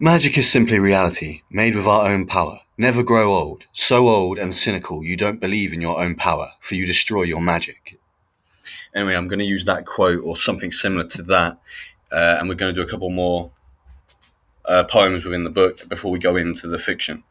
Magic is simply reality, made with our own power. Never grow old, so old and cynical you don't believe in your own power, for you destroy your magic. Anyway, I'm going to use that quote or something similar to that, and we're going to do a couple more poems within the book before we go into the fiction.